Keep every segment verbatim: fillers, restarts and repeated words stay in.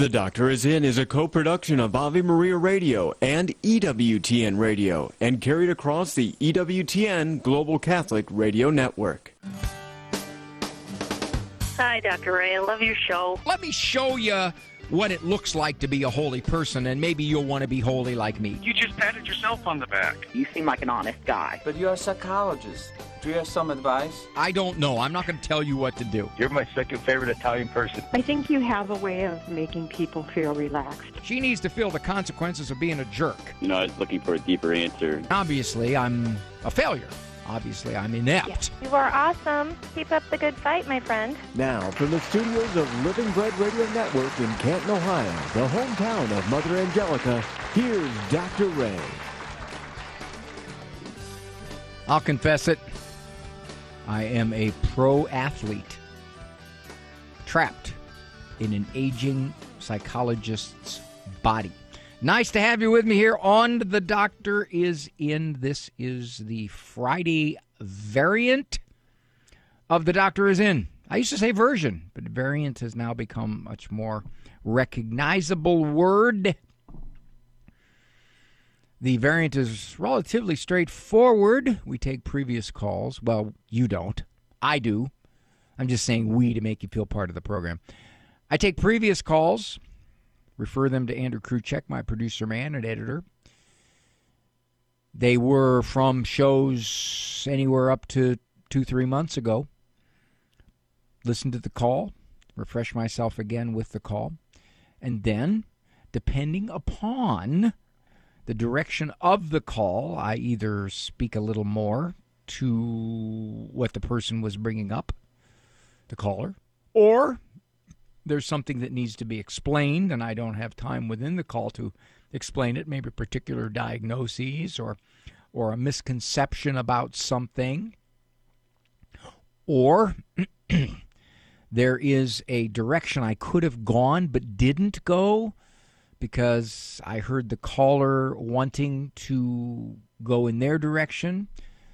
The Doctor Is In is a co-production of Ave Maria Radio and E W T N Radio and carried across the E W T N Global Catholic Radio Network. Hi, Doctor Ray. I love your show. Let me show you what it looks like to be a holy person, and maybe you'll want to be holy like me. You just patted yourself on the back. You seem like an honest guy. But you're a psychologist. Do you have some advice? I don't know. I'm not going to tell you what to do. You're my second favorite Italian person. I think you have a way of making people feel relaxed. She needs to feel the consequences of being a jerk. You know, I was looking for a deeper answer. Obviously, I'm a failure. Obviously, I'm inept. Yeah. You are awesome. Keep up the good fight, my friend. Now, from the studios of Living Bread Radio Network in Canton, Ohio, the hometown of Mother Angelica, here's Doctor Ray. I'll confess it. I am a pro athlete trapped in an aging psychologist's body. Nice to have you with me here on The Doctor Is In. This is the Friday variant of The Doctor Is In. I used to say version, but variant has now become a much more recognizable word. The variant is relatively straightforward. We take previous calls. Well, you don't. I do. I'm just saying we to make you feel part of the program. I take previous calls, refer them to Andrew Kruczek, my producer man and editor. They were from shows anywhere up to two, three months ago. Listen to the call, refresh myself again with the call, and then, depending upon the direction of the call, I either speak a little more to what the person was bringing up, the caller, or there's something that needs to be explained, and I don't have time within the call to explain it, maybe particular diagnoses or or a misconception about something. Or there is a direction I could have gone but didn't go, because I heard the caller wanting to go in their direction.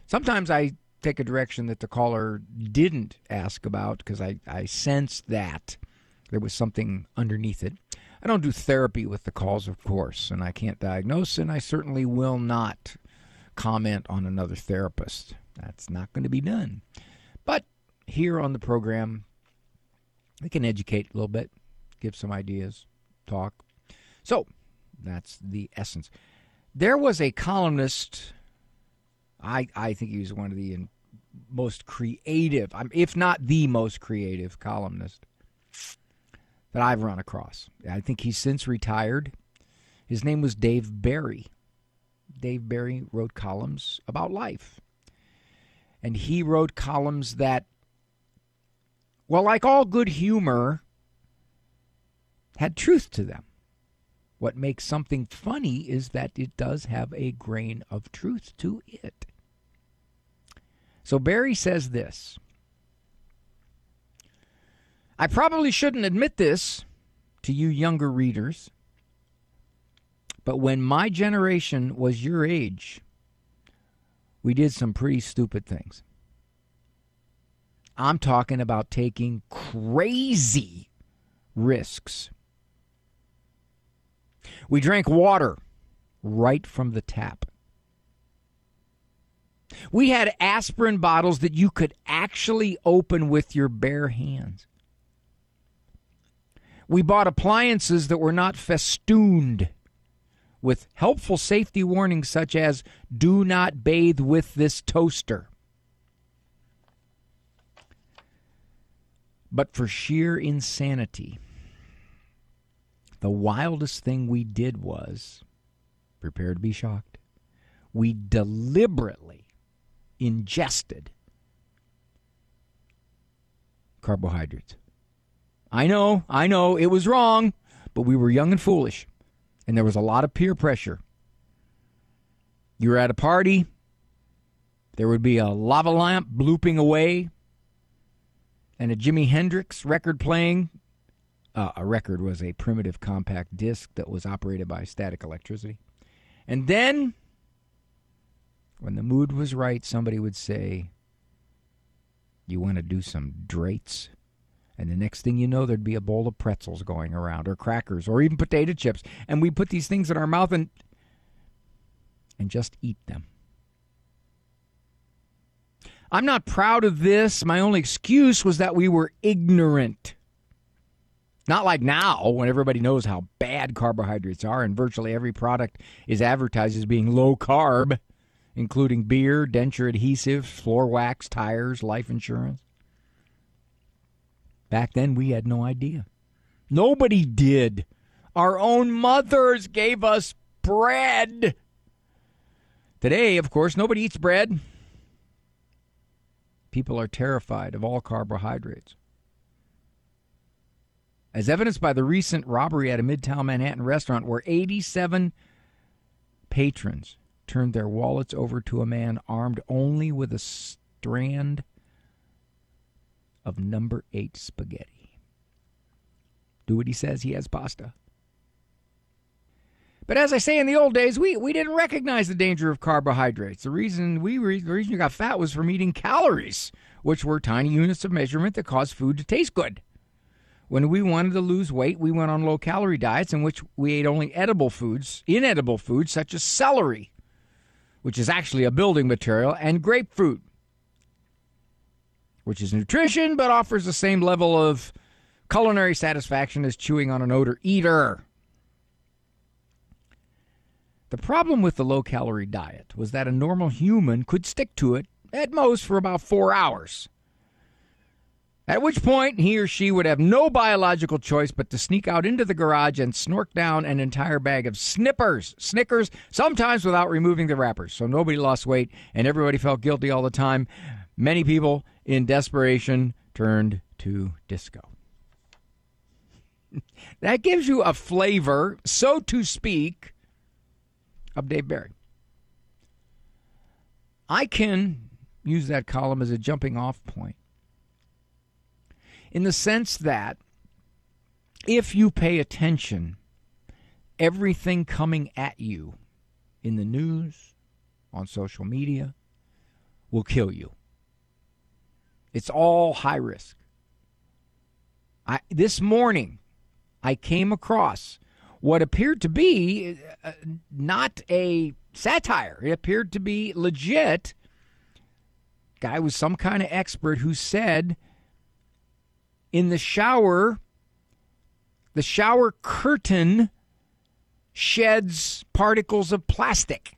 Sometimes I take a direction that the caller didn't ask about because I, I sense that there was something underneath it. I don't do therapy with the calls, of course, and I can't diagnose, and I certainly will not comment on another therapist. That's not going to be done. But here on the program, we can educate a little bit, give some ideas, talk. So that's the essence. There was a columnist, I, I think he was one of the most creative, if not the most creative columnist that I've run across. I think he's since retired. His name was Dave Barry. Dave Barry wrote columns about life. And he wrote columns that, well, like all good humor, had truth to them. What makes something funny is that it does have a grain of truth to it. So Barry says this: I probably shouldn't admit this to you younger readers, but when my generation was your age, we did some pretty stupid things. I'm talking about taking crazy risks. We drank water right from the tap. We had aspirin bottles that you could actually open with your bare hands. We bought appliances that were not festooned with helpful safety warnings such as, do not bathe with this toaster. But for sheer insanity, the wildest thing we did was, prepare to be shocked, we deliberately ingested carbohydrates. I know, I know, it was wrong, but we were young and foolish, and there was a lot of peer pressure. You were at a party, there would be a lava lamp blooping away, and a Jimi Hendrix record playing. Uh, a record was a primitive compact disc that was operated by static electricity. And then, when the mood was right, somebody would say, you want to do some Draits? And the next thing you know, there'd be a bowl of pretzels going around, or crackers, or even potato chips. And we put these things in our mouth and and just eat them. I'm not proud of this. My only excuse was that we were ignorant. Not like now, when everybody knows how bad carbohydrates are, and virtually every product is advertised as being low-carb, including beer, denture adhesives, floor wax, tires, life insurance. Back then, we had no idea. Nobody did. Our own mothers gave us bread. Today, of course, nobody eats bread. People are terrified of all carbohydrates. As evidenced by the recent robbery at a Midtown Manhattan restaurant where eighty-seven patrons turned their wallets over to a man armed only with a strand of number eight spaghetti. Do what he says, he has pasta. But as I say, in the old days, we, we didn't recognize the danger of carbohydrates. The reason we re- the reason you got fat was from eating calories, which were tiny units of measurement that caused food to taste good. When we wanted to lose weight, we went on low-calorie diets in which we ate only edible foods, inedible foods such as celery, which is actually a building material, and grapefruit, which is nutrition but offers the same level of culinary satisfaction as chewing on an odor eater. The problem with the low-calorie diet was that a normal human could stick to it at most for about four hours. At which point, he or she would have no biological choice but to sneak out into the garage and snort down an entire bag of Snickers, Snickers, sometimes without removing the wrappers. So nobody lost weight, and everybody felt guilty all the time. Many people, in desperation, turned to disco. That gives you a flavor, so to speak, of Dave Barry. I can use that column as a jumping-off point, in the sense that if you pay attention, everything coming at you in the news, on social media, will kill you. It's all high risk. I, this morning, I came across what appeared to be uh, not a satire. It appeared to be legit. Guy was some kind of expert who said, in the shower, the shower curtain sheds particles of plastic,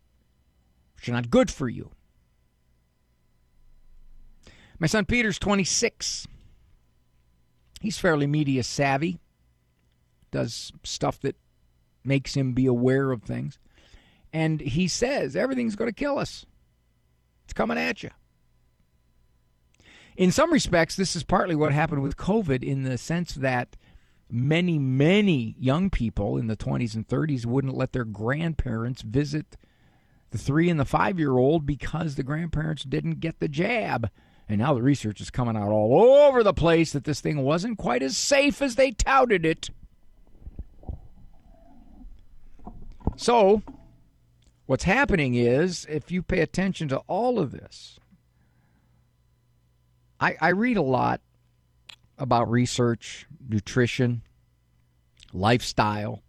which are not good for you. My son Peter's twenty-six. He's fairly media savvy, does stuff that makes him be aware of things. And he says, everything's going to kill us. It's coming at you. In some respects, this is partly what happened with COVID, in the sense that many, many young people in the twenties and thirties wouldn't let their grandparents visit the three- and the five-year-old because the grandparents didn't get the jab. And now the research is coming out all over the place that this thing wasn't quite as safe as they touted it. So what's happening is, if you pay attention to all of this, I, I read a lot about research, nutrition, lifestyle,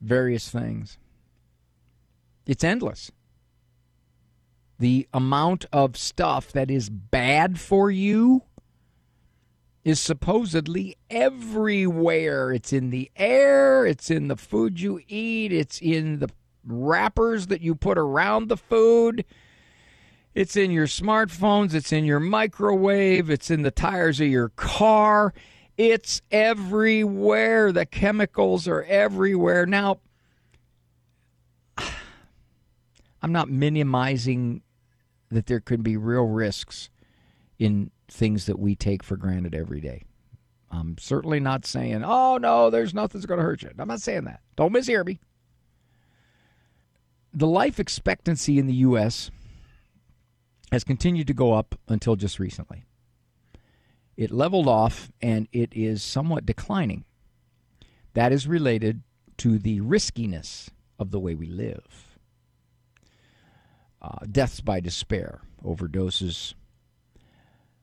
various things. It's endless. The amount of stuff that is bad for you is supposedly everywhere. It's in the air, it's in the food you eat, it's in the wrappers that you put around the food. It's in your smartphones, it's in your microwave, it's in the tires of your car. It's everywhere. The chemicals are everywhere. Now, I'm not minimizing that there could be real risks in things that we take for granted every day. I'm certainly not saying, oh, no, there's nothing that's going to hurt you. I'm not saying that. Don't mishear me. The life expectancy in the U S has continued to go up until just recently. It leveled off, and it is somewhat declining. That is related to the riskiness of the way we live. Uh, deaths by despair, overdoses,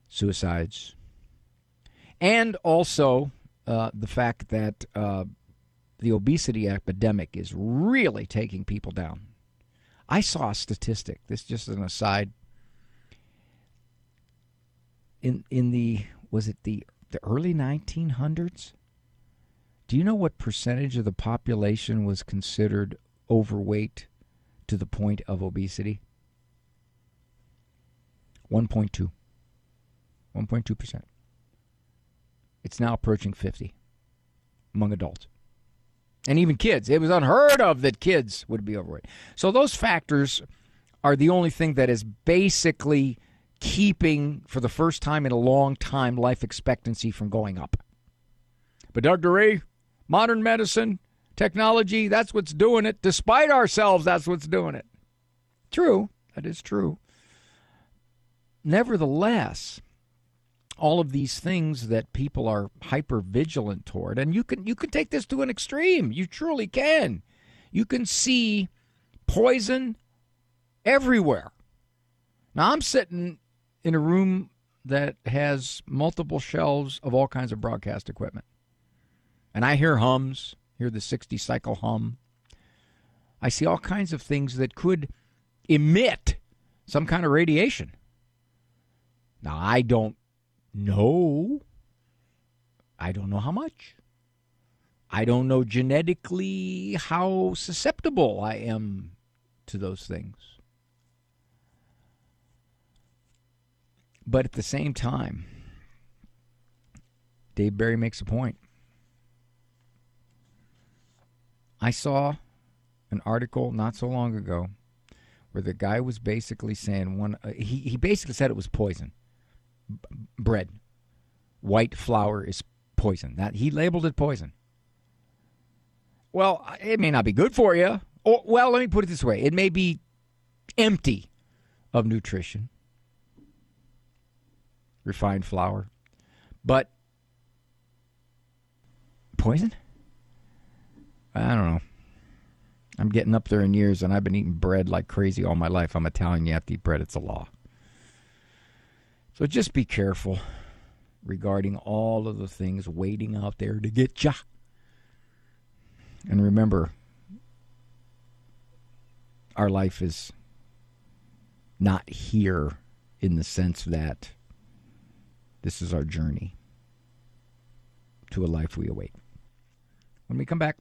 suicides. and also uh, the fact that uh, the obesity epidemic is really taking people down. I saw a statistic. This is just an aside. In in the was it the the early nineteen hundreds? Do you know what percentage of the population was considered overweight to the point of obesity? one point two. one point two percent. It's now approaching fifty among adults. And even kids. It was unheard of that kids would be overweight. So those factors are the only thing that is basically keeping, for the first time in a long time, life expectancy from going up. But Doctor Ray, modern medicine, technology, that's what's doing it. Despite ourselves, that's what's doing it. True. That is true. Nevertheless, all of these things that people are hyper vigilant toward, and you can you can take this to an extreme. You truly can. You can see poison everywhere. Now, I'm sitting in a room that has multiple shelves of all kinds of broadcast equipment, and I hear hums, hear the sixty cycle hum. I see all kinds of things that could emit some kind of radiation. Now, I don't No, I don't know how much. I don't know genetically how susceptible I am to those things. But at the same time, Dave Barry makes a point. I saw an article not so long ago where the guy was basically saying one. Uh, he, he basically said it was poison. Bread, white flour is poison. That he labeled it poison. Well, it may not be good for you. Or, well, let me put it this way. It may be empty of nutrition, refined flour, but poison? I don't know. I'm getting up there in years, and I've been eating bread like crazy all my life. I'm Italian. You have to eat bread. It's a law. So just be careful regarding all of the things waiting out there to get ya. And remember, our life is not here in the sense that this is our journey to a life we await. When we come back,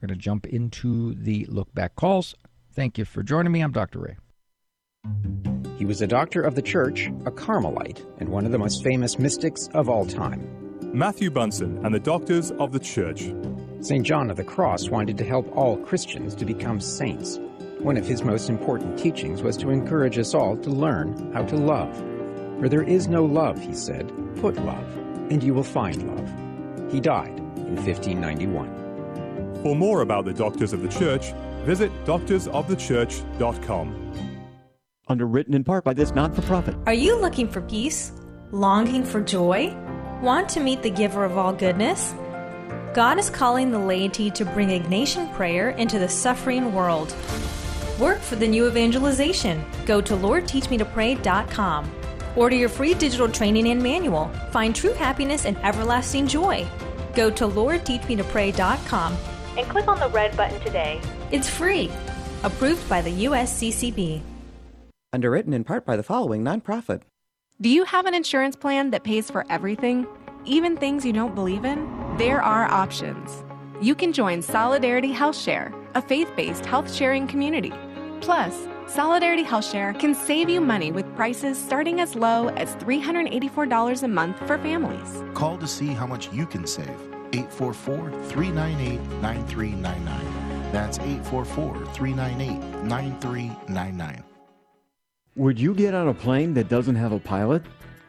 we're going to jump into the Look Back calls. Thank you for joining me. I'm Doctor Ray. He was a doctor of the church, a Carmelite, and one of the most famous mystics of all time. Matthew Bunsen and the Doctors of the Church. Saint John of the Cross wanted to help all Christians to become saints. One of his most important teachings was to encourage us all to learn how to love. For there is no love, he said, put love, and you will find love. He died in fifteen ninety-one. For more about the Doctors of the Church, visit doctors of the church dot com. Underwritten in part by this not-for-profit. Are you looking for peace? Longing for joy? Want to meet the giver of all goodness? God is calling the laity to bring Ignatian prayer into the suffering world. Work for the new evangelization. Go to Lord Teach Me To Pray dot com. Order your free digital training and manual. Find true happiness and everlasting joy. Go to Lord Teach Me To Pray dot com and click on the red button today. It's free. Approved by the U S C C B. Underwritten in part by the following nonprofit. Do you have an insurance plan that pays for everything, even things you don't believe in? There are options. You can join Solidarity HealthShare, a faith-based health-sharing community. Plus, Solidarity HealthShare can save you money with prices starting as low as three hundred eighty-four dollars a month for families. Call to see how much you can save. eight four four, three nine eight, nine three nine nine. That's eight four four, three nine eight, nine three nine nine. Would you get on a plane that doesn't have a pilot?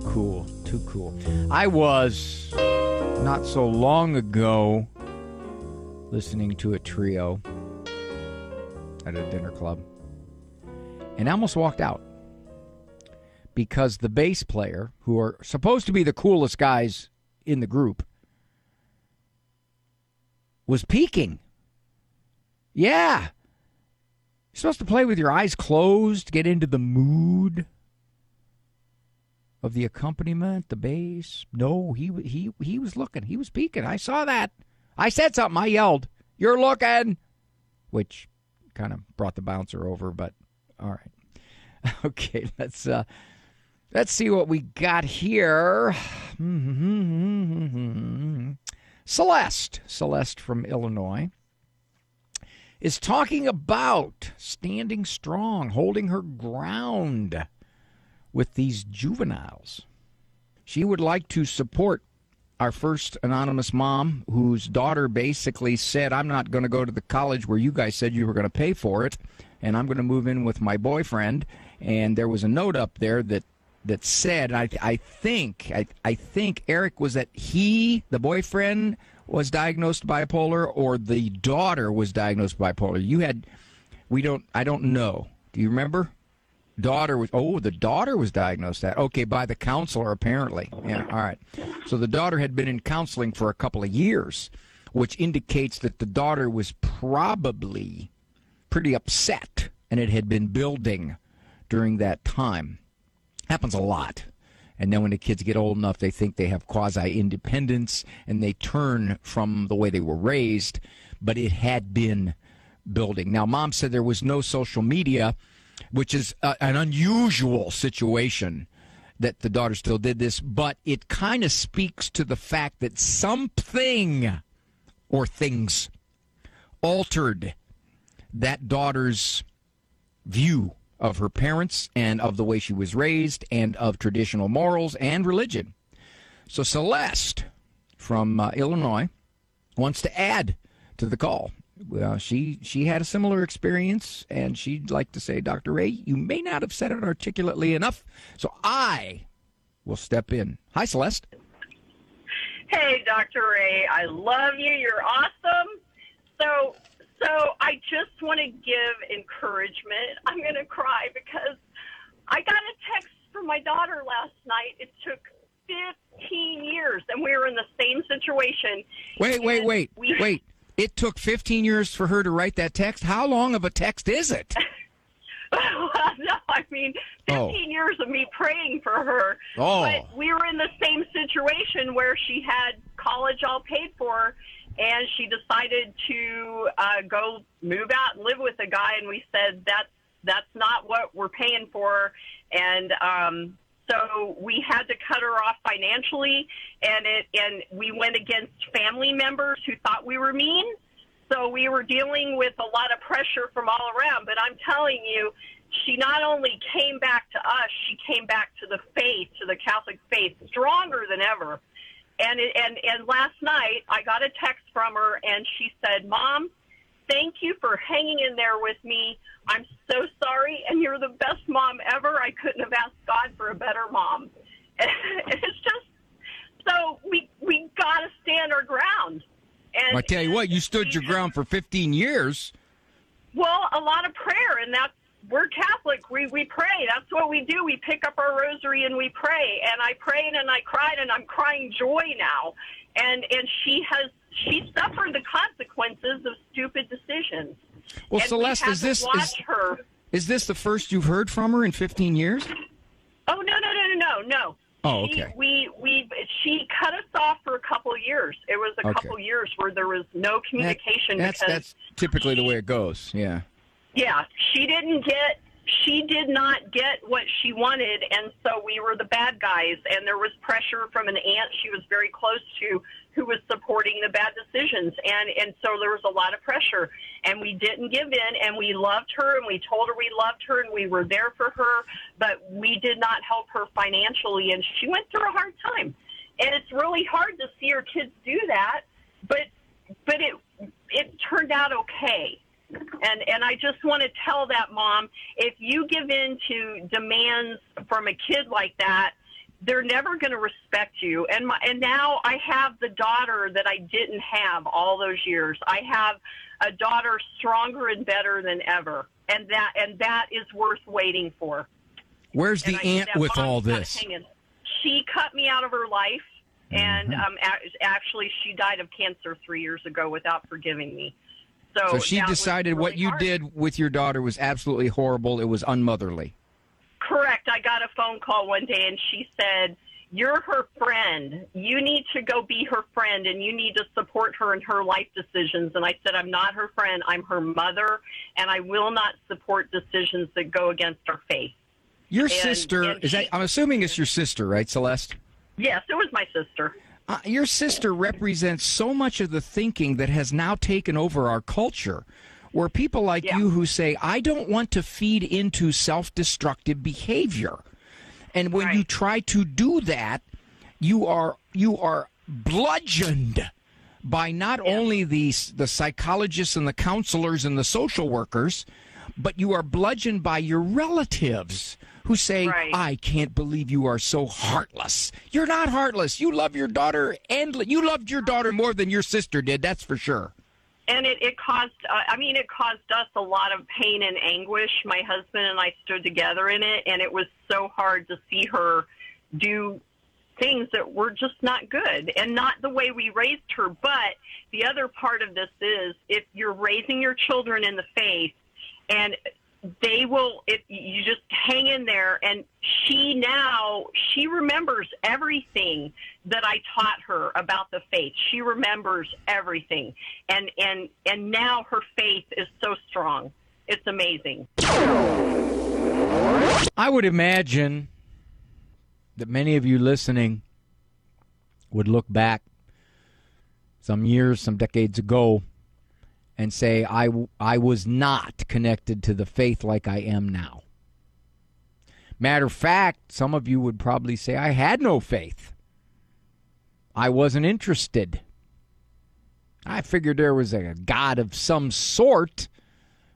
so cool. Too cool. I was, not so long ago, listening to a trio at a dinner club. And I almost walked out. Because the bass player, who are supposed to be the coolest guys in the group, was peeking. Yeah. You're supposed to play with your eyes closed, get into the mood of the accompaniment, the bass. No, he he he was looking. He was peeking. I saw that. I said something. I yelled, "You're looking," which kind of brought the bouncer over, but all right. Okay, let's... Uh, Let's see what we got here. Mm-hmm. Celeste, Celeste from Illinois, is talking about standing strong, holding her ground with these juveniles. She would like to support our first anonymous mom whose daughter basically said, "I'm not going to go to the college where you guys said you were going to pay for it, and I'm going to move in with my boyfriend." And there was a note up there that that said, I, I think, I, I think Eric was that he, the boyfriend, was diagnosed bipolar, or the daughter was diagnosed bipolar. You had, we don't, I don't know. Do you remember? Daughter was, oh, the daughter was diagnosed that. Okay, by the counselor, apparently. Yeah, all right. So the daughter had been in counseling for a couple of years, which indicates that the daughter was probably pretty upset, and it had been building during that time. Happens a lot. And then when the kids get old enough, they think they have quasi-independence, and they turn from the way they were raised, but it had been building. Now, Mom said there was no social media, which is a, an unusual situation that the daughter still did this, but it kind of speaks to the fact that something or things altered that daughter's view of her parents and of the way she was raised and of traditional morals and religion. So Celeste from uh, Illinois wants to add to the call. Well, she, she had a similar experience, and she'd like to say, "Doctor Ray, you may not have said it articulately enough, so I will step in." Hi, Celeste. Hey, Doctor Ray. I love you. You're awesome. So... So I just want to give encouragement. I'm going to cry because I got a text from my daughter last night. It took fifteen years, and we were in the same situation. Wait, wait, wait, we... wait. It took fifteen years for her to write that text? How long of a text is it? Well, no, I mean, fifteen oh. years of me praying for her. Oh. But we were in the same situation where she had college all paid for, and she decided to uh, go move out and live with a guy, and we said that's that's not what we're paying for, and um, so we had to cut her off financially, and it and we went against family members who thought we were mean, so we were dealing with a lot of pressure from all around. But I'm telling you, she not only came back to us, she came back to the faith, to the Catholic faith, stronger than ever. And, and and last night, I got a text from her, and she said, "Mom, thank you for hanging in there with me. I'm so sorry, and you're the best mom ever. I couldn't have asked God for a better mom." And it's just, so we we got to stand our ground. And well, I tell you what, you stood your ground for fifteen years. Well, a lot of prayer, and that's, we're Catholic. We we pray. That's what we do. We pick up our rosary and we pray. And I prayed and I cried, and I'm crying joy now. And and she has she suffered the consequences of stupid decisions. Well, and Celeste, we have is to this watch is, her. Is this the first you've heard from her in fifteen years? Oh no no no no no no. Oh, okay. She, we we she cut us off for a couple of years. It was a okay. couple of years where there was no communication. That, that's because that's typically she, the way it goes. Yeah. Yeah, she didn't get, she did not get what she wanted, and so we were the bad guys, and there was pressure from an aunt she was very close to who was supporting the bad decisions, and, and so there was a lot of pressure, and we didn't give in, and we loved her, and we told her we loved her, and we were there for her, but we did not help her financially, and she went through a hard time, and it's really hard to see her kids do that, but but it it turned out okay. And and I just want to tell that mom, if you give in to demands from a kid like that, they're never going to respect you. And my, and now I have the daughter that I didn't have all those years. I have a daughter stronger and better than ever, and that and that is worth waiting for. Where's the aunt with all this? She cut me out of her life, and mm-hmm. um, actually she died of cancer three years ago without forgiving me. So, so she decided really what you hard. did with your daughter was absolutely horrible. It was unmotherly. Correct. I got a phone call one day, and she said, "You're her friend. You need to go be her friend, and you need to support her in her life decisions." And I said, "I'm not her friend. I'm her mother, and I will not support decisions that go against her faith." Your and, sister, and is she, that, I'm assuming it's your sister, right, Celeste? Yes, it was my sister. Uh, your sister represents so much of the thinking that has now taken over our culture, where people like yeah. you who say, I don't want to feed into self-destructive behavior. And when right. you try to do that, you are you are bludgeoned by not yeah. only the, the psychologists and the counselors and the social workers, but you are bludgeoned by your relatives who say, right. I can't believe you are so heartless. You're not heartless. You love your daughter, and you loved your daughter more than your sister did, that's for sure. And it, it caused, uh, I mean, it caused us a lot of pain and anguish. My husband and I stood together in it, and it was so hard to see her do things that were just not good and not the way we raised her. But the other part of this is, if you're raising your children in the faith, and they will, if you just hang in there, and she now, she remembers everything that I taught her about the faith. She remembers everything. And and, and now her faith is so strong. It's amazing. I would imagine that many of you listening would look back some years, some decades ago, and say, I, I was not connected to the faith like I am now. Matter of fact, some of you would probably say, I had no faith. I wasn't interested. I figured there was a God of some sort,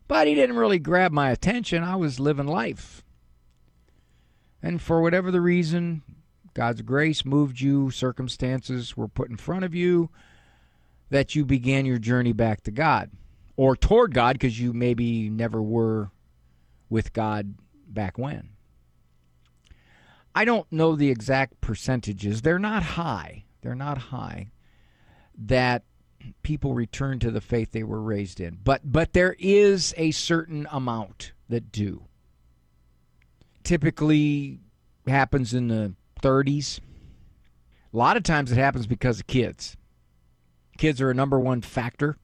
but he didn't really grab my attention. I was living life. And for whatever the reason, God's grace moved you, circumstances were put in front of you, that you began your journey back to God, or toward God, because you maybe never were with God back when. I don't know the exact percentages. They're not high. They're not high that people return to the faith they were raised in. But but there is a certain amount that do. Typically happens in the thirties. A lot of times it happens because of kids. Kids are a number one factor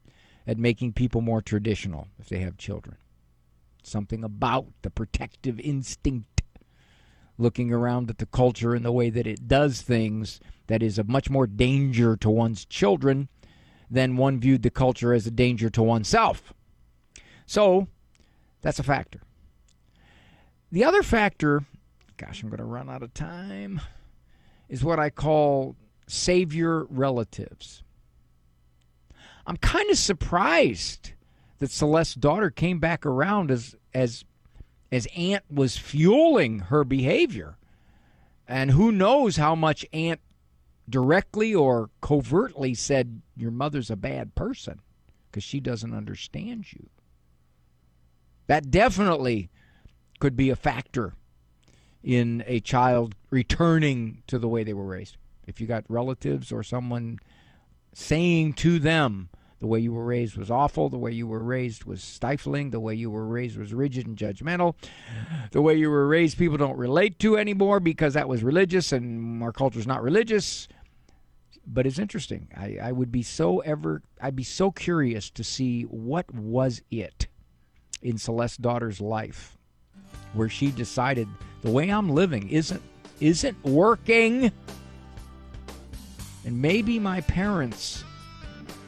at making people more traditional if they have children. Something about the protective instinct, looking around at the culture and the way that it does things, that is of much more danger to one's children than one viewed the culture as a danger to oneself. So that's a factor. The other factor, gosh, I'm going to run out of time, is what I call savior relatives. I'm kind of surprised that Celeste's daughter came back around as as as Aunt was fueling her behavior. And who knows how much Aunt directly or covertly said, your mother's a bad person because she doesn't understand you. That definitely could be a factor in a child returning to the way they were raised. If you got relatives or someone saying to them, the way you were raised was awful, the way you were raised was stifling, the way you were raised was rigid and judgmental, the way you were raised people don't relate to anymore because that was religious and our culture's not religious. But it's interesting. I, I would be so ever, I'd be so curious to see what was it in Celeste's daughter's life where she decided the way I'm living isn't isn't working. And maybe my parents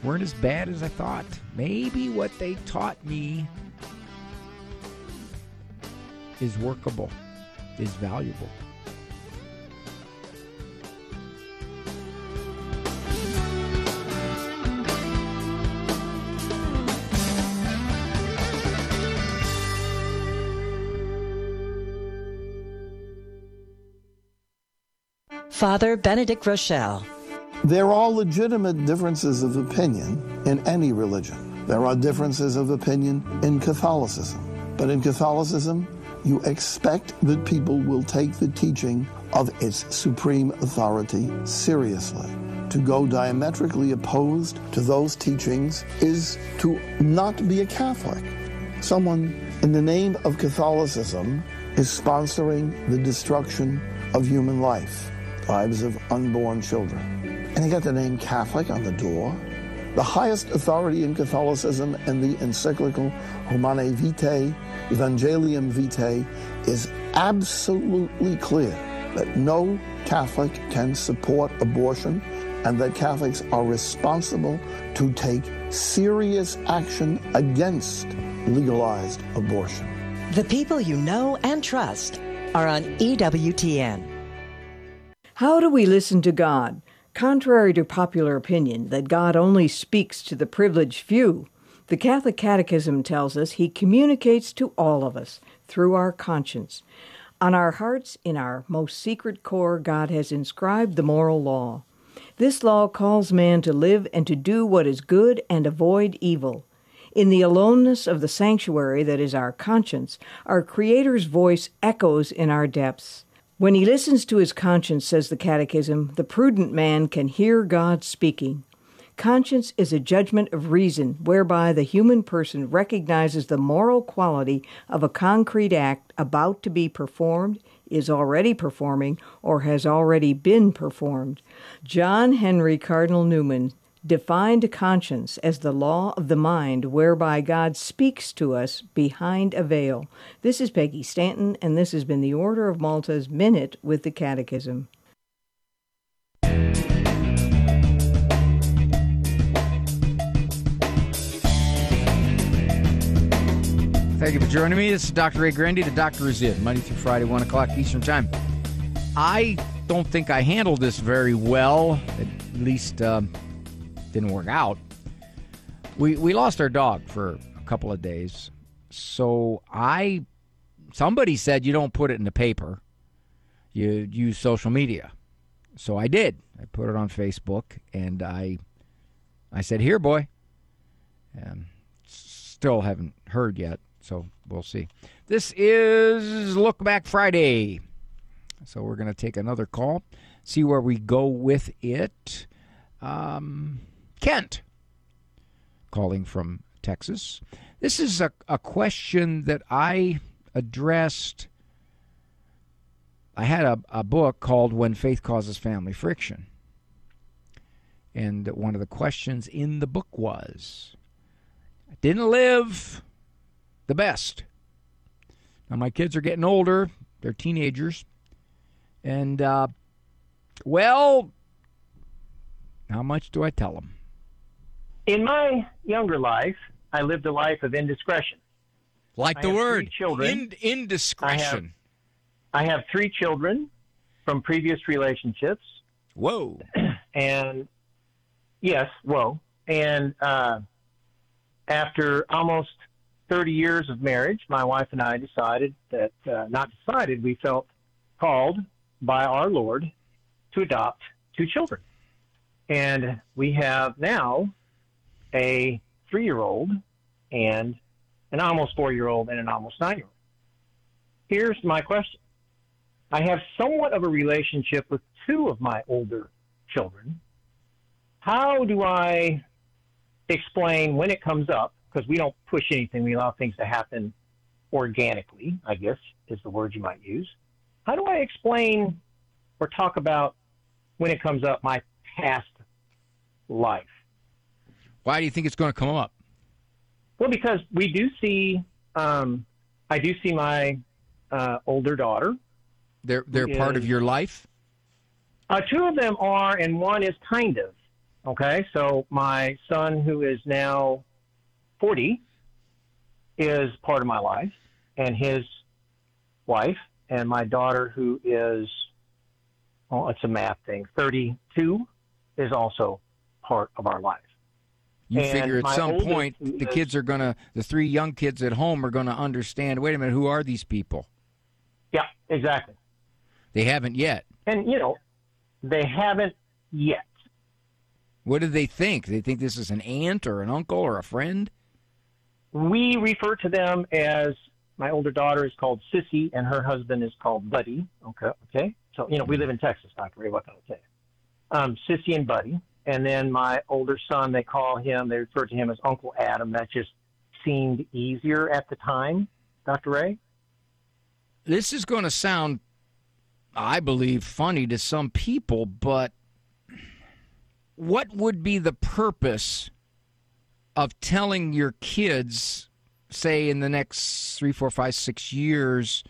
weren't as bad as I thought. Maybe what they taught me is workable, is valuable. Father Benedict Rochelle. There are legitimate differences of opinion in any religion. There are differences of opinion in Catholicism. But in Catholicism, you expect that people will take the teaching of its supreme authority seriously. To go diametrically opposed to those teachings is to not be a Catholic. Someone in the name of Catholicism is sponsoring the destruction of human life, lives of unborn children. And he got the name Catholic on the door. The highest authority in Catholicism and the encyclical Humanae Vitae, Evangelium Vitae, is absolutely clear that no Catholic can support abortion and that Catholics are responsible to take serious action against legalized abortion. The people you know and trust are on E W T N. How do we listen to God? Contrary to popular opinion that God only speaks to the privileged few, the Catholic Catechism tells us he communicates to all of us through our conscience. On our hearts, in our most secret core, God has inscribed the moral law. This law calls man to live and to do what is good and avoid evil. In the aloneness of the sanctuary that is our conscience, our Creator's voice echoes in our depths. When he listens to his conscience, says the Catechism, the prudent man can hear God speaking. Conscience is a judgment of reason whereby the human person recognizes the moral quality of a concrete act about to be performed, is already performing, or has already been performed. John Henry Cardinal Newman defined conscience as the law of the mind whereby God speaks to us behind a veil. This is Peggy Stanton, and this has been the Order of Malta's Minute with the Catechism. Thank you for joining me. This is Doctor Ray Grandy. The Doctor is in, Monday through Friday, one o'clock Eastern Time. I don't think I handled this very well, at least... Uh, didn't work out. We we lost our dog for a couple of days. So I, somebody said you don't put it in the paper. You use social media. So I did. I put it on Facebook, and I I said, here, boy. And still haven't heard yet, so we'll see. This is Look Back Friday. So we're going to take another call, see where we go with it. Um... Kent, calling from Texas. This is a, a question that I addressed. I had a, a book called When Faith Causes Family Friction. And one of the questions in the book was, I didn't live the best. Now, my kids are getting older. They're teenagers. And, uh, well, how much do I tell them? In my younger life, I lived a life of indiscretion. Like the word, in, indiscretion. I have, I have three children from previous relationships. Whoa. And, yes, whoa. And uh, after almost thirty years of marriage, my wife and I decided that, uh, not decided, we felt called by our Lord to adopt two children. And we have now a three-year-old and an almost four-year-old and an almost nine-year-old. Here's my question. I have somewhat of a relationship with two of my older children. How do I explain when it comes up, because we don't push anything, we allow things to happen organically, I guess is the word you might use. How do I explain or talk about when it comes up my past life? Why do you think it's going to come up? Well, because we do see, um, I do see my uh, older daughter. They're they're part is, of your life? Uh, two of them are, and one is kind of. Okay, so my son, who is now forty, is part of my life, and his wife, and my daughter, who is, oh, it's a math thing, thirty-two, is also part of our life. You and figure at some point the is, kids are going to, the three young kids at home are going to understand, wait a minute, who are these people? Yeah, exactly. They haven't yet. And, you know, They haven't yet. What do they think? They think this is an aunt or an uncle or a friend? We refer to them as, my older daughter is called Sissy, and her husband is called Buddy. Okay, okay. So, you know, we live in Texas, Doctor Ray, what can I say? Um, Sissy and Buddy. And then my older son, they call him, they refer to him as Uncle Adam. That just seemed easier at the time, Doctor Ray. This is going to sound, I believe, funny to some people, but what would be the purpose of telling your kids, say, in the next three, four, five, six years,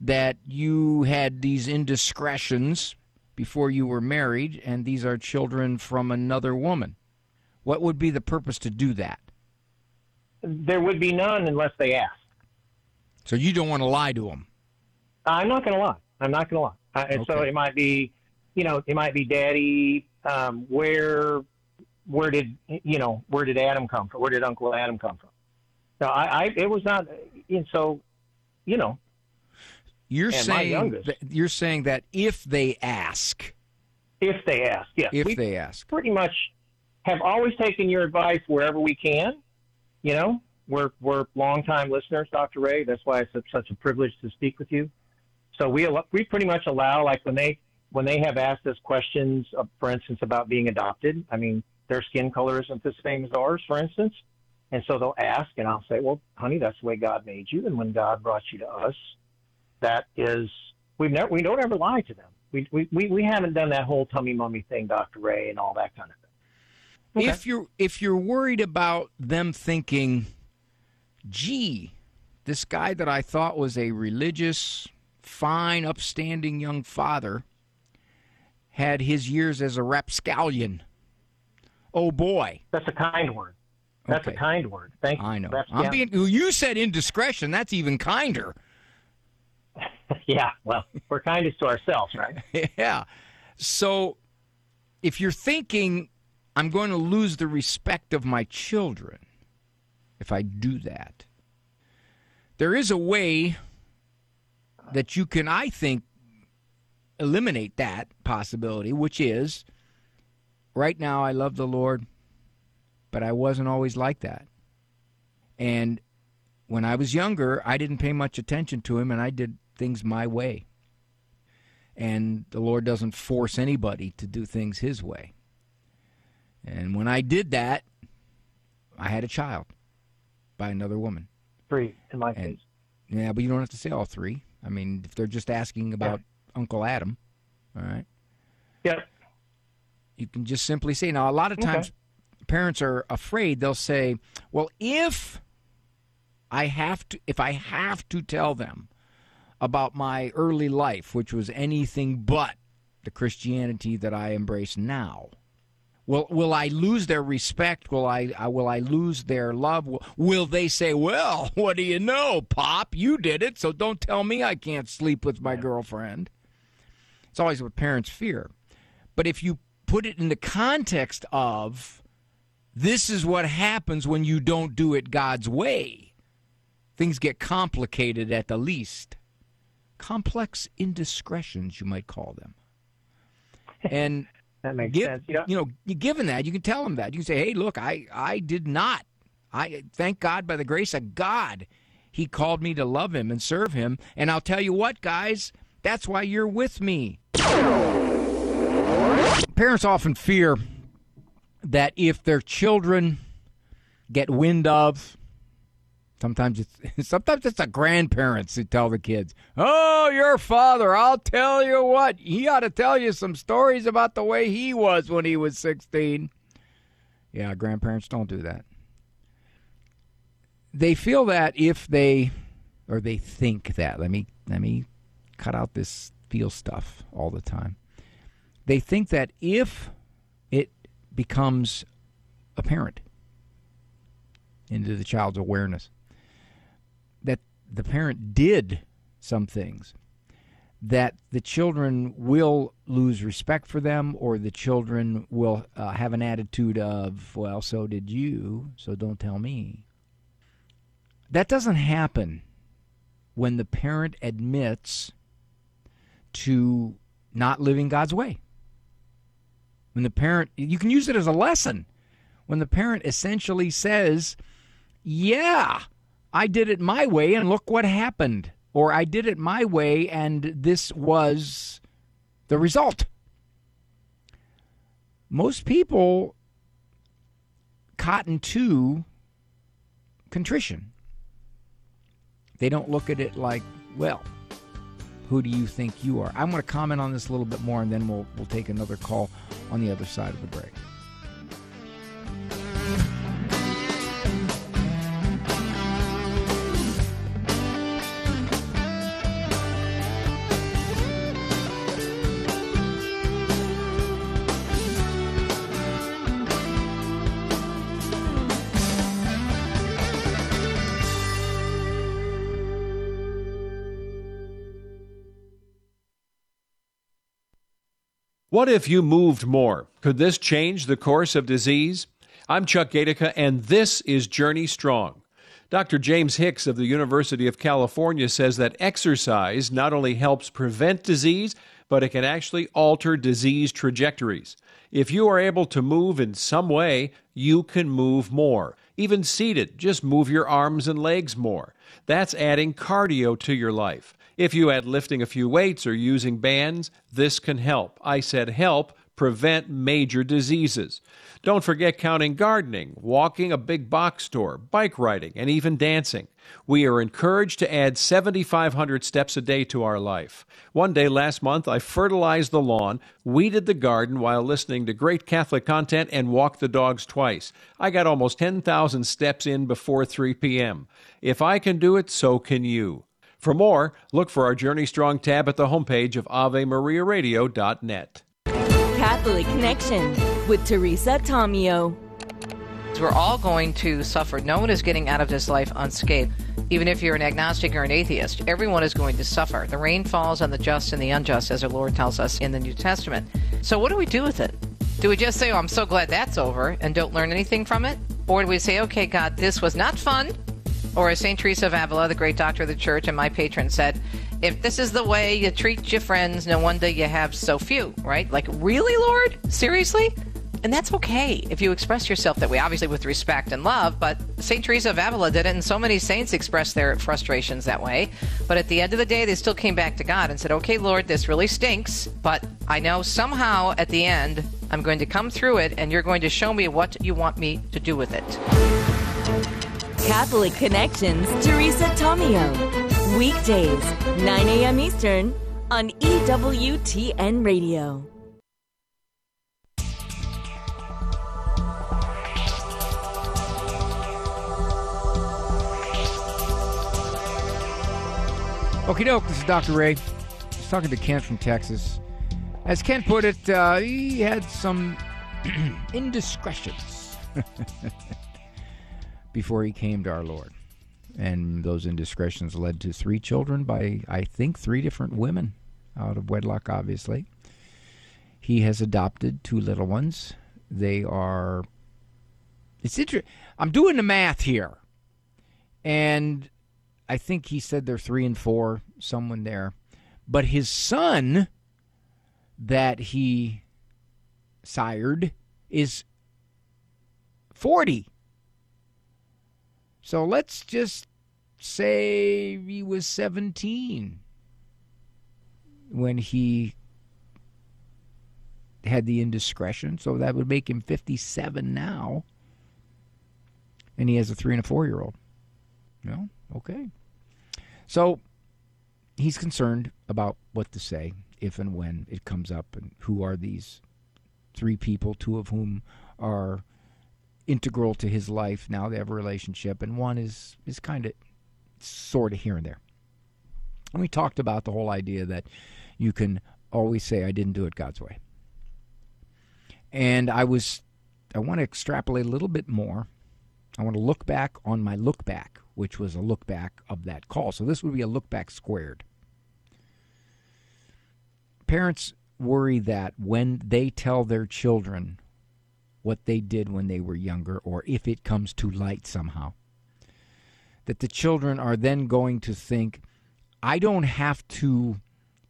that you had these indiscretions before you were married, and these are children from another woman? What would be the purpose to do that? There would be none unless they asked. So you don't want to lie to them? I'm not going to lie. I'm not going to lie. And okay. So it might be, you know, it might be, Daddy, um, where, where did, you know, where did Adam come from? Where did Uncle Adam come from? So I, I it was not, and so, you know. You're saying that, you're saying that if they ask. If they ask, yes. If we they ask. Pretty much have always taken your advice wherever we can. You know, we're we're longtime listeners, Doctor Ray. That's why it's such a privilege to speak with you. So we we pretty much allow, like when they when they have asked us questions, uh, for instance, about being adopted. I mean, their skin color isn't the same as ours, for instance. And so they'll ask, and I'll say, well, honey, that's the way God made you. And when God brought you to us, that is, we've never, we don't ever lie to them. We we we, we haven't done that whole tummy mummy thing, Doctor Ray, and all that kind of thing. Okay. If you're, if you're worried about them thinking, gee, this guy that I thought was a religious, fine, upstanding young father had his years as a rapscallion. Oh, boy. That's a kind word. That's okay. A kind word. Thank you. I know. That's, I'm yeah. being, you said indiscretion. That's even kinder. Yeah, well, we're kindest to ourselves, right? Yeah. So if you're thinking, I'm going to lose the respect of my children if I do that, there is a way that you can, I think, eliminate that possibility, which is, right now I love the Lord, but I wasn't always like that. And when I was younger, I didn't pay much attention to him, and I did things my way. And the Lord doesn't force anybody to do things his way. And when I did that, I had a child by another woman. Three, in my case. Yeah, but you don't have to say all three. I mean, if they're just asking about yeah. Uncle Adam, all right? Yep. You can just simply say, now, a lot of times, okay. Parents are afraid. They'll say, well, if I have to, if I have to tell them about my early life, which was anything but the Christianity that I embrace now, will will I lose their respect? Will I, I will I lose their love? Will, will they say, well, what do you know, Pop? You did it, so don't tell me I can't sleep with my girlfriend. It's always what parents fear. But if you put it in the context of, this is what happens when you don't do it God's way. Things get complicated at the least. Complex indiscretions, you might call them. And that makes give, sense. You know, you know, given that, you can tell them that. You can say, hey, look, I, I did not. I thank God, by the grace of God, he called me to love him and serve him. And I'll tell you what, guys, that's why you're with me. Parents often fear that if their children get wind of, sometimes it's, sometimes it's the grandparents who tell the kids, oh, your father, I'll tell you what, he ought to tell you some stories about the way he was when he was sixteen. Yeah, grandparents don't do that. They feel that if they, or they think that, let me, let me cut out this feel stuff all the time. They think that if it becomes apparent into the child's awareness that the parent did some things, that the children will lose respect for them, or the children will uh, have an attitude of, well, so did you, so don't tell me. That doesn't happen when the parent admits to not living God's way. When the parent, you can use it as a lesson. When the parent essentially says, yeah, I did it my way and look what happened. Or I did it my way and this was the result. Most people cotton to contrition. They don't look at it like, well, who do you think you are? I'm going to comment on this a little bit more, and then we'll we'll take another call on the other side of the break. What if you moved more? Could this change the course of disease? I'm Chuck Gatica, and this is Journey Strong. Doctor James Hicks of the University of California says that exercise not only helps prevent disease, but it can actually alter disease trajectories. If you are able to move in some way, you can move more. Even seated, just move your arms and legs more. That's adding cardio to your life. If you add lifting a few weights or using bands, this can help. I said help prevent major diseases. Don't forget counting gardening, walking a big box store, bike riding, and even dancing. We are encouraged to add seventy-five hundred steps a day to our life. One day last month, I fertilized the lawn, weeded the garden while listening to great Catholic content, and walked the dogs twice. I got almost ten thousand steps in before three p.m. If I can do it, so can you. For more, look for our Journey Strong tab at the homepage of Ave Maria Radio dot net. Catholic Connection with Teresa Tomeo. We're all going to suffer. No one is getting out of this life unscathed. Even if you're an agnostic or an atheist, everyone is going to suffer. The rain falls on the just and the unjust, as our Lord tells us in the New Testament. So what do we do with it? Do we just say, oh, I'm so glad that's over, and don't learn anything from it? Or do we say, okay, God, this was not fun? Or as Saint Teresa of Avila, the great doctor of the church and my patron, said, if this is the way you treat your friends, no wonder you have so few, right? Like, really, Lord? Seriously? And that's okay if you express yourself that way, obviously with respect and love, but Saint Teresa of Avila did it, and so many saints expressed their frustrations that way. But at the end of the day, they still came back to God and said, okay, Lord, this really stinks, but I know somehow at the end I'm going to come through it, and you're going to show me what you want me to do with it. Catholic Connections, Teresa Tomeo. Weekdays, nine a.m. Eastern on E W T N Radio. Okie doke, this is Doctor Ray. He's talking to Kent from Texas. As Kent put it, uh, he had some indiscretions. Before he came to our Lord. And those indiscretions led to three children by, I think, three different women out of wedlock, obviously. He has adopted two little ones. They are... It's interesting. I'm doing the math here. And I think he said they're three and four, someone there. But his son that he sired is forty. So let's just say he was seventeen when he had the indiscretion. So that would make him fifty-seven now. And he has a three and a four-year-old. Well, okay. So he's concerned about what to say if and when it comes up. And who are these three people, two of whom are integral to his life. Now they have a relationship, and one is is kind of sort of here and there. And we talked about the whole idea that you can always say, I didn't do it God's way. And I was I want to extrapolate a little bit more. I want to look back on my look back, which was a look back of that call. So this would be a look back squared. Parents worry that when they tell their children what they did when they were younger, or if it comes to light somehow, that the children are then going to think, I don't have to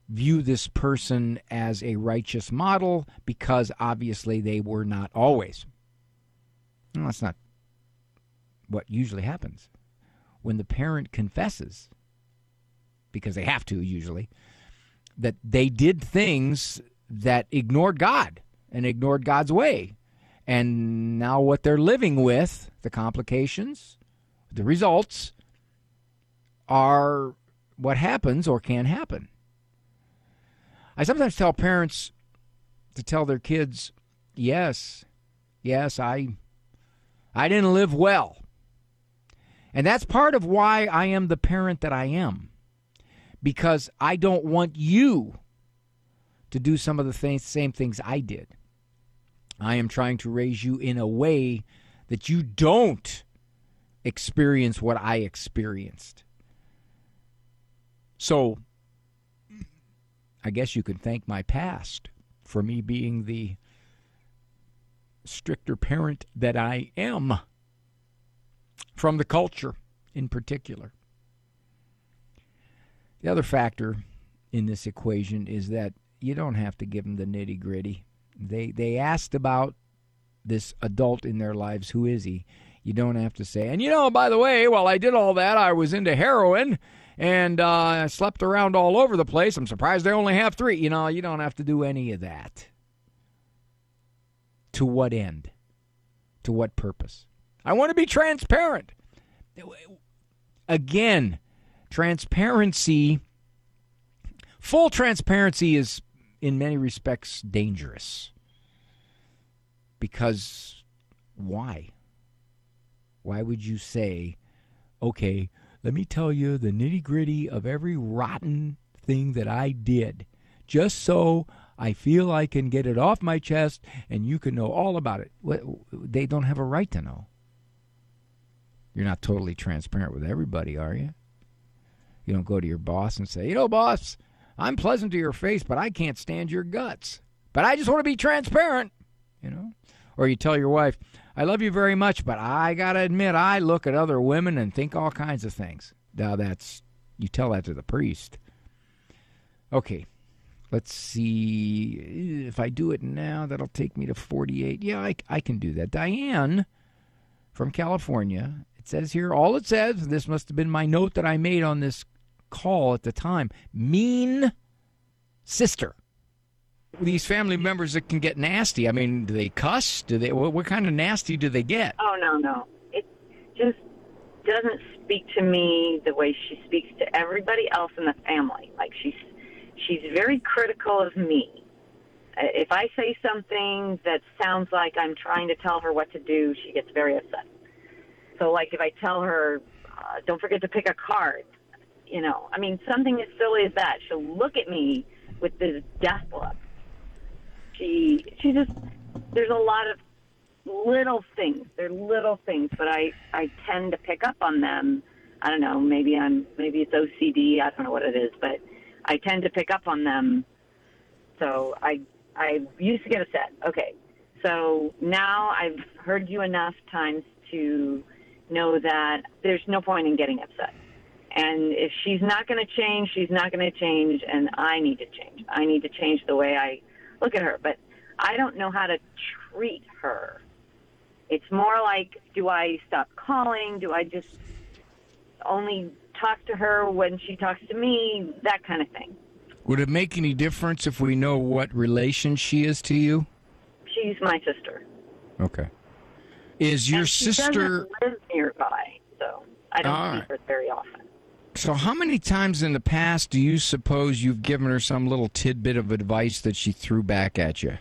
view this person as a righteous model because obviously they were not always. Well, that's not what usually happens. When the parent confesses, because they have to usually, that they did things that ignored God and ignored God's way. And now what they're living with, the complications, the results, are what happens or can happen. I sometimes tell parents to tell their kids, yes, yes, I I didn't live well. And that's part of why I am the parent that I am, because I don't want you to do some of the th- same things I did. I am trying to raise you in a way that you don't experience what I experienced. So I guess you could thank my past for me being the stricter parent that I am, from the culture in particular. The other factor in this equation is that you don't have to give them the nitty-gritty. They they asked about this adult in their lives, who is he? You don't have to say, and you know, by the way, while I did all that, I was into heroin, and uh, I slept around all over the place. I'm surprised they only have three. You know, you don't have to do any of that. To what end? To what purpose? I want to be transparent. Again, transparency, full transparency is in many respects dangerous. Because why? Why would you say, okay, let me tell you the nitty-gritty of every rotten thing that I did, just so I feel I can get it off my chest and you can know all about it? What, they don't have a right to know. You're not totally transparent with everybody, are you? You don't go to your boss and say, you know, boss, I'm pleasant to your face, but I can't stand your guts. But I just want to be transparent, you know? Or you tell your wife, I love you very much, but I got to admit, I look at other women and think all kinds of things. Now that's, you tell that to the priest. Okay, let's see. If I do it now, that'll take me to forty-eight. Yeah, I, I can do that. Diane from California, it says here, all it says, this must have been my note that I made on this call at the time, mean sister. These family members that can get nasty, I mean, do they cuss? Do they? What, what kind of nasty do they get? Oh, no, no. It just doesn't speak to me the way she speaks to everybody else in the family. Like, she's, she's very critical of me. If I say something that sounds like I'm trying to tell her what to do, she gets very upset. So, like, if I tell her, uh, don't forget to pick a card, you know, I mean, something as silly as that, she'll look at me with this death look. She, she just, there's a lot of little things. They're little things, but I, I tend to pick up on them. I don't know, maybe I'm, maybe it's O C D. I don't know what it is, but I tend to pick up on them. So I, I used to get upset. Okay, so now I've heard you enough times to know that there's no point in getting upset. And if she's not going to change, she's not going to change, and I need to change. I need to change the way I look at her, but I don't know how to treat her. It's more like, do I stop calling? Do I just only talk to her when she talks to me? That kind of thing. Would it make any difference if we know what relation she is to you? She's my sister. Okay. Is your and she sister doesn't live nearby, so I don't All see right. her very often. So how many times in the past do you suppose you've given her some little tidbit of advice that she threw back at you?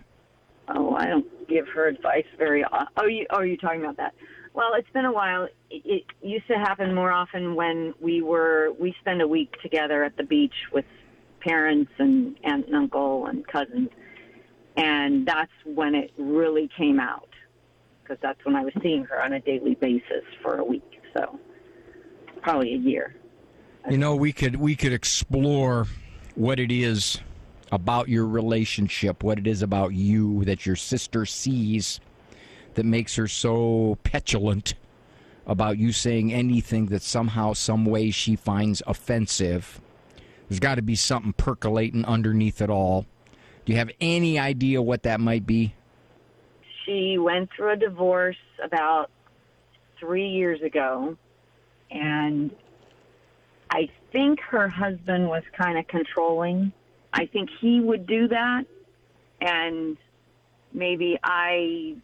Oh, I don't give her advice very often. Oh, you, oh, you're talking about that. Well, it's been a while. It, it used to happen more often when we were, we spend a week together at the beach with parents and aunt and uncle and cousins. And that's when it really came out, because that's when I was seeing her on a daily basis for a week. So probably a year. You know, we could we could explore what it is about your relationship, what it is about you that your sister sees that makes her so petulant about you saying anything that somehow, some way she finds offensive. There's got to be something percolating underneath it all. Do you have any idea what that might be? She went through a divorce about three years ago, and I think her husband was kind of controlling. I think he would do that, and maybe I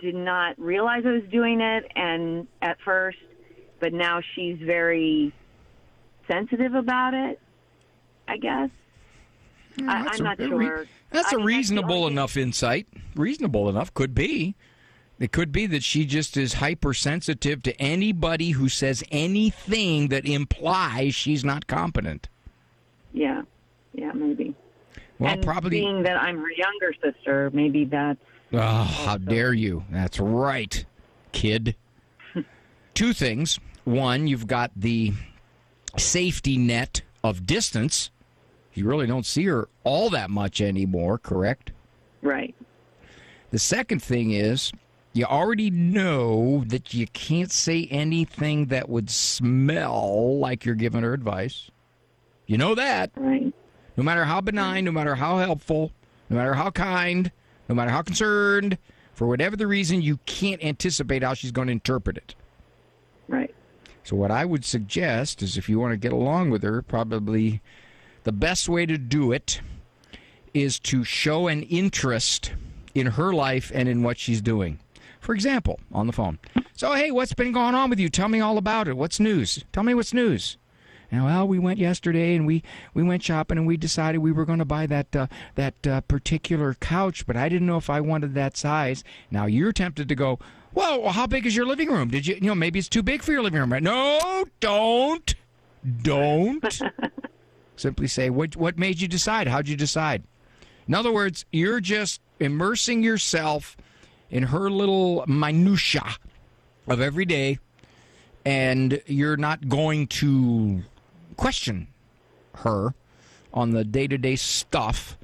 did not realize I was doing it and at first, but now she's very sensitive about it, I guess. Mm, I, I'm a, not sure. That's I mean, a reasonable that's enough insight. Reasonable enough. Could be. It could be that she just is hypersensitive to anybody who says anything that implies she's not competent. Yeah. Yeah, maybe. Well, and probably being that I'm her younger sister, maybe that's... Oh, also. How dare you. That's right, kid. Two things. One, you've got the safety net of distance. You really don't see her all that much anymore, correct? Right. The second thing is, you already know that you can't say anything that would smell like you're giving her advice. You know that. Right. No matter how benign, no matter how helpful, no matter how kind, no matter how concerned, for whatever the reason, you can't anticipate how she's going to interpret it. Right. So what I would suggest is, if you want to get along with her, probably the best way to do it is to show an interest in her life and in what she's doing. For example, on the phone. So, hey, what's been going on with you? Tell me all about it. What's news? Tell me what's news. And, well, we went yesterday and we, we went shopping and we decided we were going to buy that uh, that uh, particular couch, but I didn't know if I wanted that size. Now, you're tempted to go, well, how big is your living room? Did you, you know, maybe it's too big for your living room. Right? No, don't. Don't. Simply say, what what made you decide? How'd you decide? In other words, you're just immersing yourself in her little minutia of every day, and you're not going to question her on the day-to-day stuff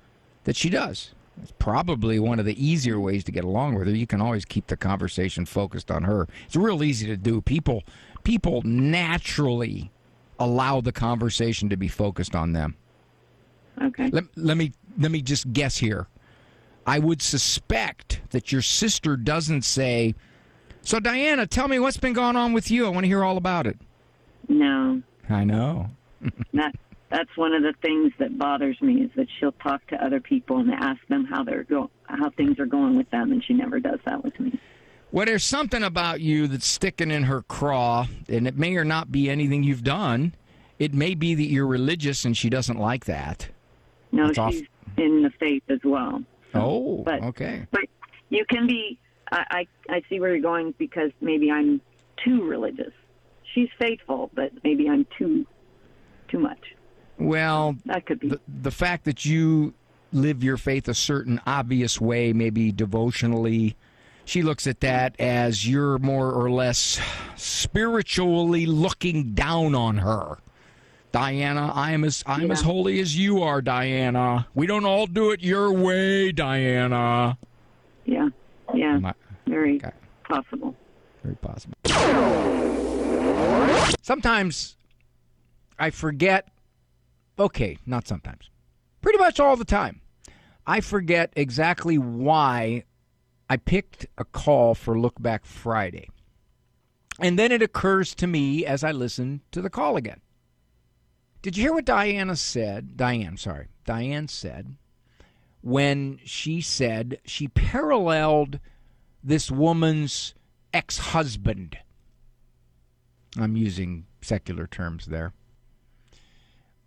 that she does. It's probably one of the easier ways to get along with her. You can always keep the conversation focused on her. It's real easy to do. People, people naturally allow the conversation to be focused on them. Okay. Let, let me let me just guess here. I would suspect that your sister doesn't say, so Diana, tell me what's been going on with you. I want to hear all about it. No. I know. that, that's one of the things that bothers me, is that she'll talk to other people and ask them how they're go- how things are going with them, and she never does that with me. Well, there's something about you that's sticking in her craw, and it may or not be anything you've done. It may be that you're religious, and she doesn't like that. No, it's she's off. In the faith as well. So, oh, but, okay. But you can be, I, I, I see where you're going, because maybe I'm too religious. She's faithful, but maybe I'm too, too much. Well, that could be. The, the fact that you live your faith a certain obvious way, maybe devotionally, she looks at that as you're more or less spiritually looking down on her. Diana, I am as I'm yeah. as holy as you are, Diana. We don't all do it your way, Diana. Yeah, yeah, I, very okay. possible. Very possible. Sometimes I forget, okay, not sometimes, pretty much all the time, I forget exactly why I picked a call for Look Back Friday, and then it occurs to me as I listen to the call again. Did you hear what Diana said? Diane, sorry. Diane said when she said she paralleled this woman's ex-husband. I'm using secular terms there.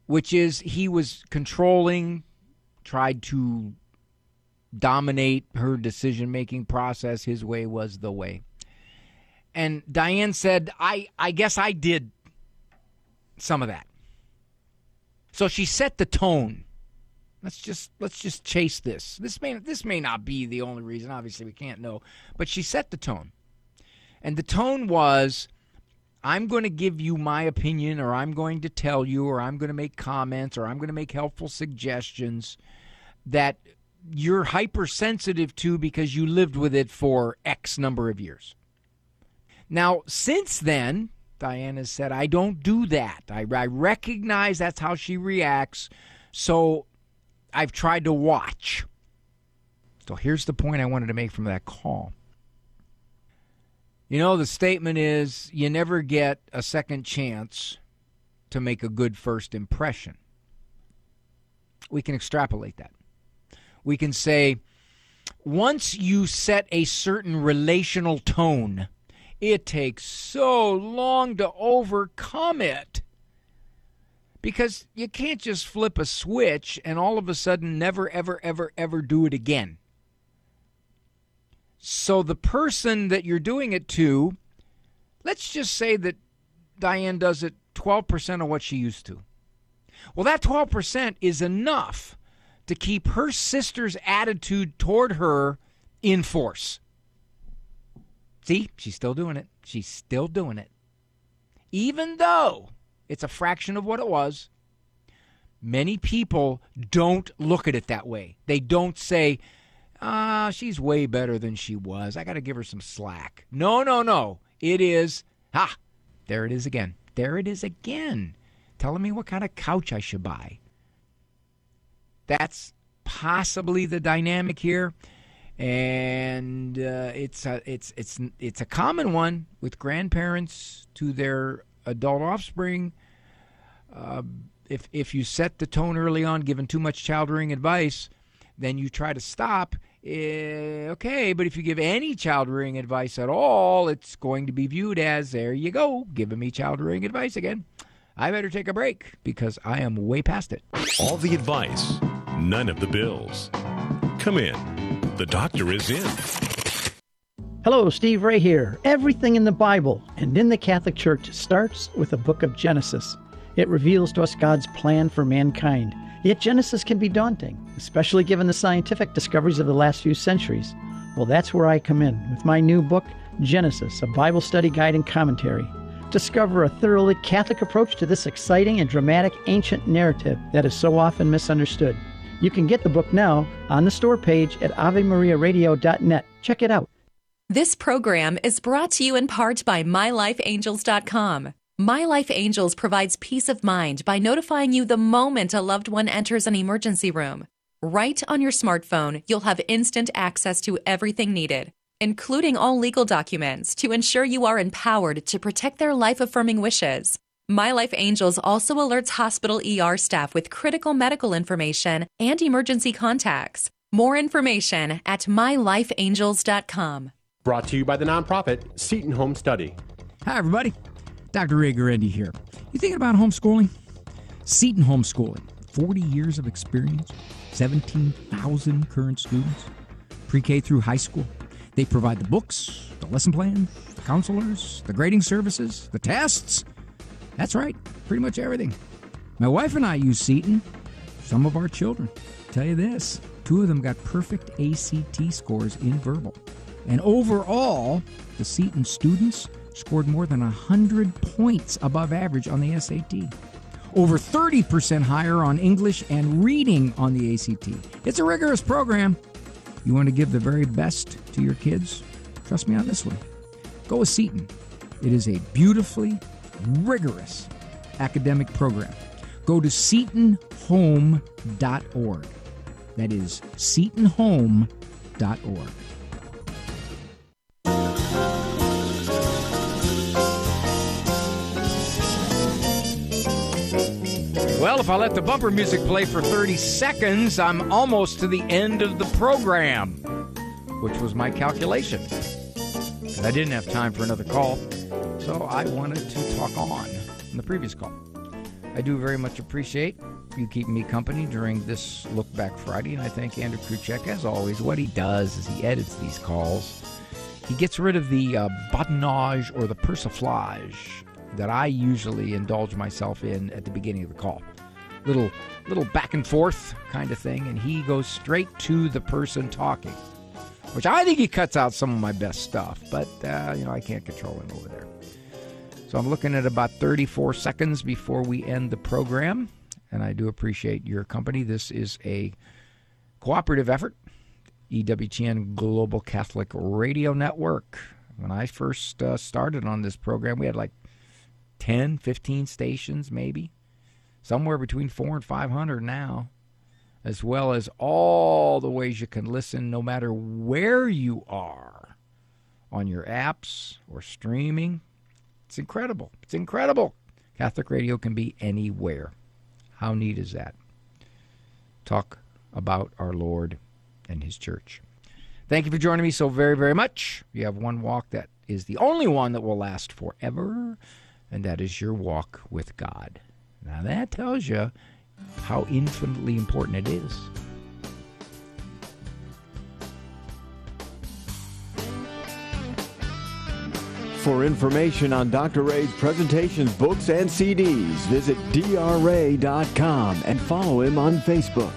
Which is, he was controlling, tried to dominate her decision-making process. His way was the way. And Diane said, I, I guess I did some of that. So she set the tone. Let's just let's just chase this. This may, this may not be the only reason. Obviously, we can't know. But she set the tone. And the tone was, I'm going to give you my opinion, or I'm going to tell you, or I'm going to make comments, or I'm going to make helpful suggestions that you're hypersensitive to because you lived with it for X number of years. Now, since then, Diana said, I don't do that. I, I recognize that's how she reacts, so I've tried to watch. So here's the point I wanted to make from that call. You know, the statement is you never get a second chance to make a good first impression. We can extrapolate that. We can say, once you set a certain relational tone, it takes so long to overcome it. Because you can't just flip a switch and all of a sudden never, ever, ever, ever do it again. So the person that you're doing it to, let's just say that Diane does it twelve percent of what she used to. Well, that twelve percent is enough to keep her sister's attitude toward her in force. See, she's still doing it. She's still doing it. Even though it's a fraction of what it was, many people don't look at it that way. They don't say, Ah, uh, she's way better than she was. I got to give her some slack. No, no, no. It is, ha, there it is again. There it is again. Telling me what kind of couch I should buy. That's possibly the dynamic here. And uh, it's, a, it's, it's, it's a common one with grandparents to their adult offspring. Uh, if, if you set the tone early on, giving too much child-rearing advice, then you try to stop, eh, okay, but if you give any child-rearing advice at all, it's going to be viewed as, there you go, giving me child-rearing advice again. I better take a break because I am way past it. All the advice, none of the bills. Come in. The doctor is in. Hello, Steve Ray here. Everything in the Bible and in the Catholic Church starts with the book of Genesis. It reveals to us God's plan for mankind. Yet Genesis can be daunting, especially given the scientific discoveries of the last few centuries. Well, that's where I come in with my new book, Genesis, a Bible study guide and commentary. Discover a thoroughly Catholic approach to this exciting and dramatic ancient narrative that is so often misunderstood. You can get the book now on the store page at Ave Maria Radio dot net. Check it out. This program is brought to you in part by My Life Angels dot com. My Life Angels provides peace of mind by notifying you the moment a loved one enters an emergency room. Right on your smartphone, you'll have instant access to everything needed, including all legal documents, to ensure you are empowered to protect their life-affirming wishes. My Life Angels also alerts hospital E R staff with critical medical information and emergency contacts. More information at My Life Angels dot com. Brought to you by the nonprofit Seton Home Study. Hi, everybody. Doctor Ray Garendi here. You thinking about homeschooling? Seton Homeschooling. forty years of experience, seventeen thousand current students, pre-K through high school. They provide the books, the lesson plans, the counselors, the grading services, the tests. That's right, pretty much everything. My wife and I use Seton. Some of our children. I'll tell you this, two of them got perfect A C T scores in verbal. And overall, the Seton students scored more than one hundred points above average on the S A T. Over thirty percent higher on English and reading on the A C T. It's a rigorous program. You want to give the very best to your kids? Trust me on this one. Go with Seton. It is a beautifully rigorous academic program. Go to Seton Home dot org. That is Seton Home dot org. Well, if I let the bumper music play for thirty seconds, I'm almost to the end of the program, which was my calculation. And I didn't have time for another call, so I wanted to talk on in the previous call. I do very much appreciate you keeping me company during this Look Back Friday, and I thank Andrew Kruczek, as always. What he does is he edits these calls. He gets rid of the uh, badinage or the persiflage that I usually indulge myself in at the beginning of the call. Little little back and forth kind of thing, and he goes straight to the person talking, which I think he cuts out some of my best stuff, but uh, you know, I can't control him over there. So I'm looking at about thirty-four seconds before we end the program, and I do appreciate your company. This is a cooperative effort, E W T N Global Catholic Radio Network. When I first uh, started on this program, we had like ten, fifteen stations maybe, somewhere between four and five hundred now, as well as all the ways you can listen no matter where you are on your apps or streaming. It's incredible. It's incredible. Catholic radio can be anywhere. How neat is that? Talk about our Lord and His Church. Thank you for joining me so very, very much. You have one walk that is the only one that will last forever, and that is your walk with God. Now that tells you how infinitely important it is. For information on Doctor Ray's presentations, books, and C Ds, visit D R A dot com and follow him on Facebook.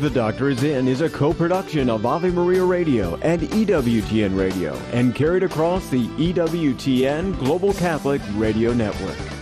The Doctor Is In is a co-production of Ave Maria Radio and E W T N Radio and carried across the E W T N Global Catholic Radio Network.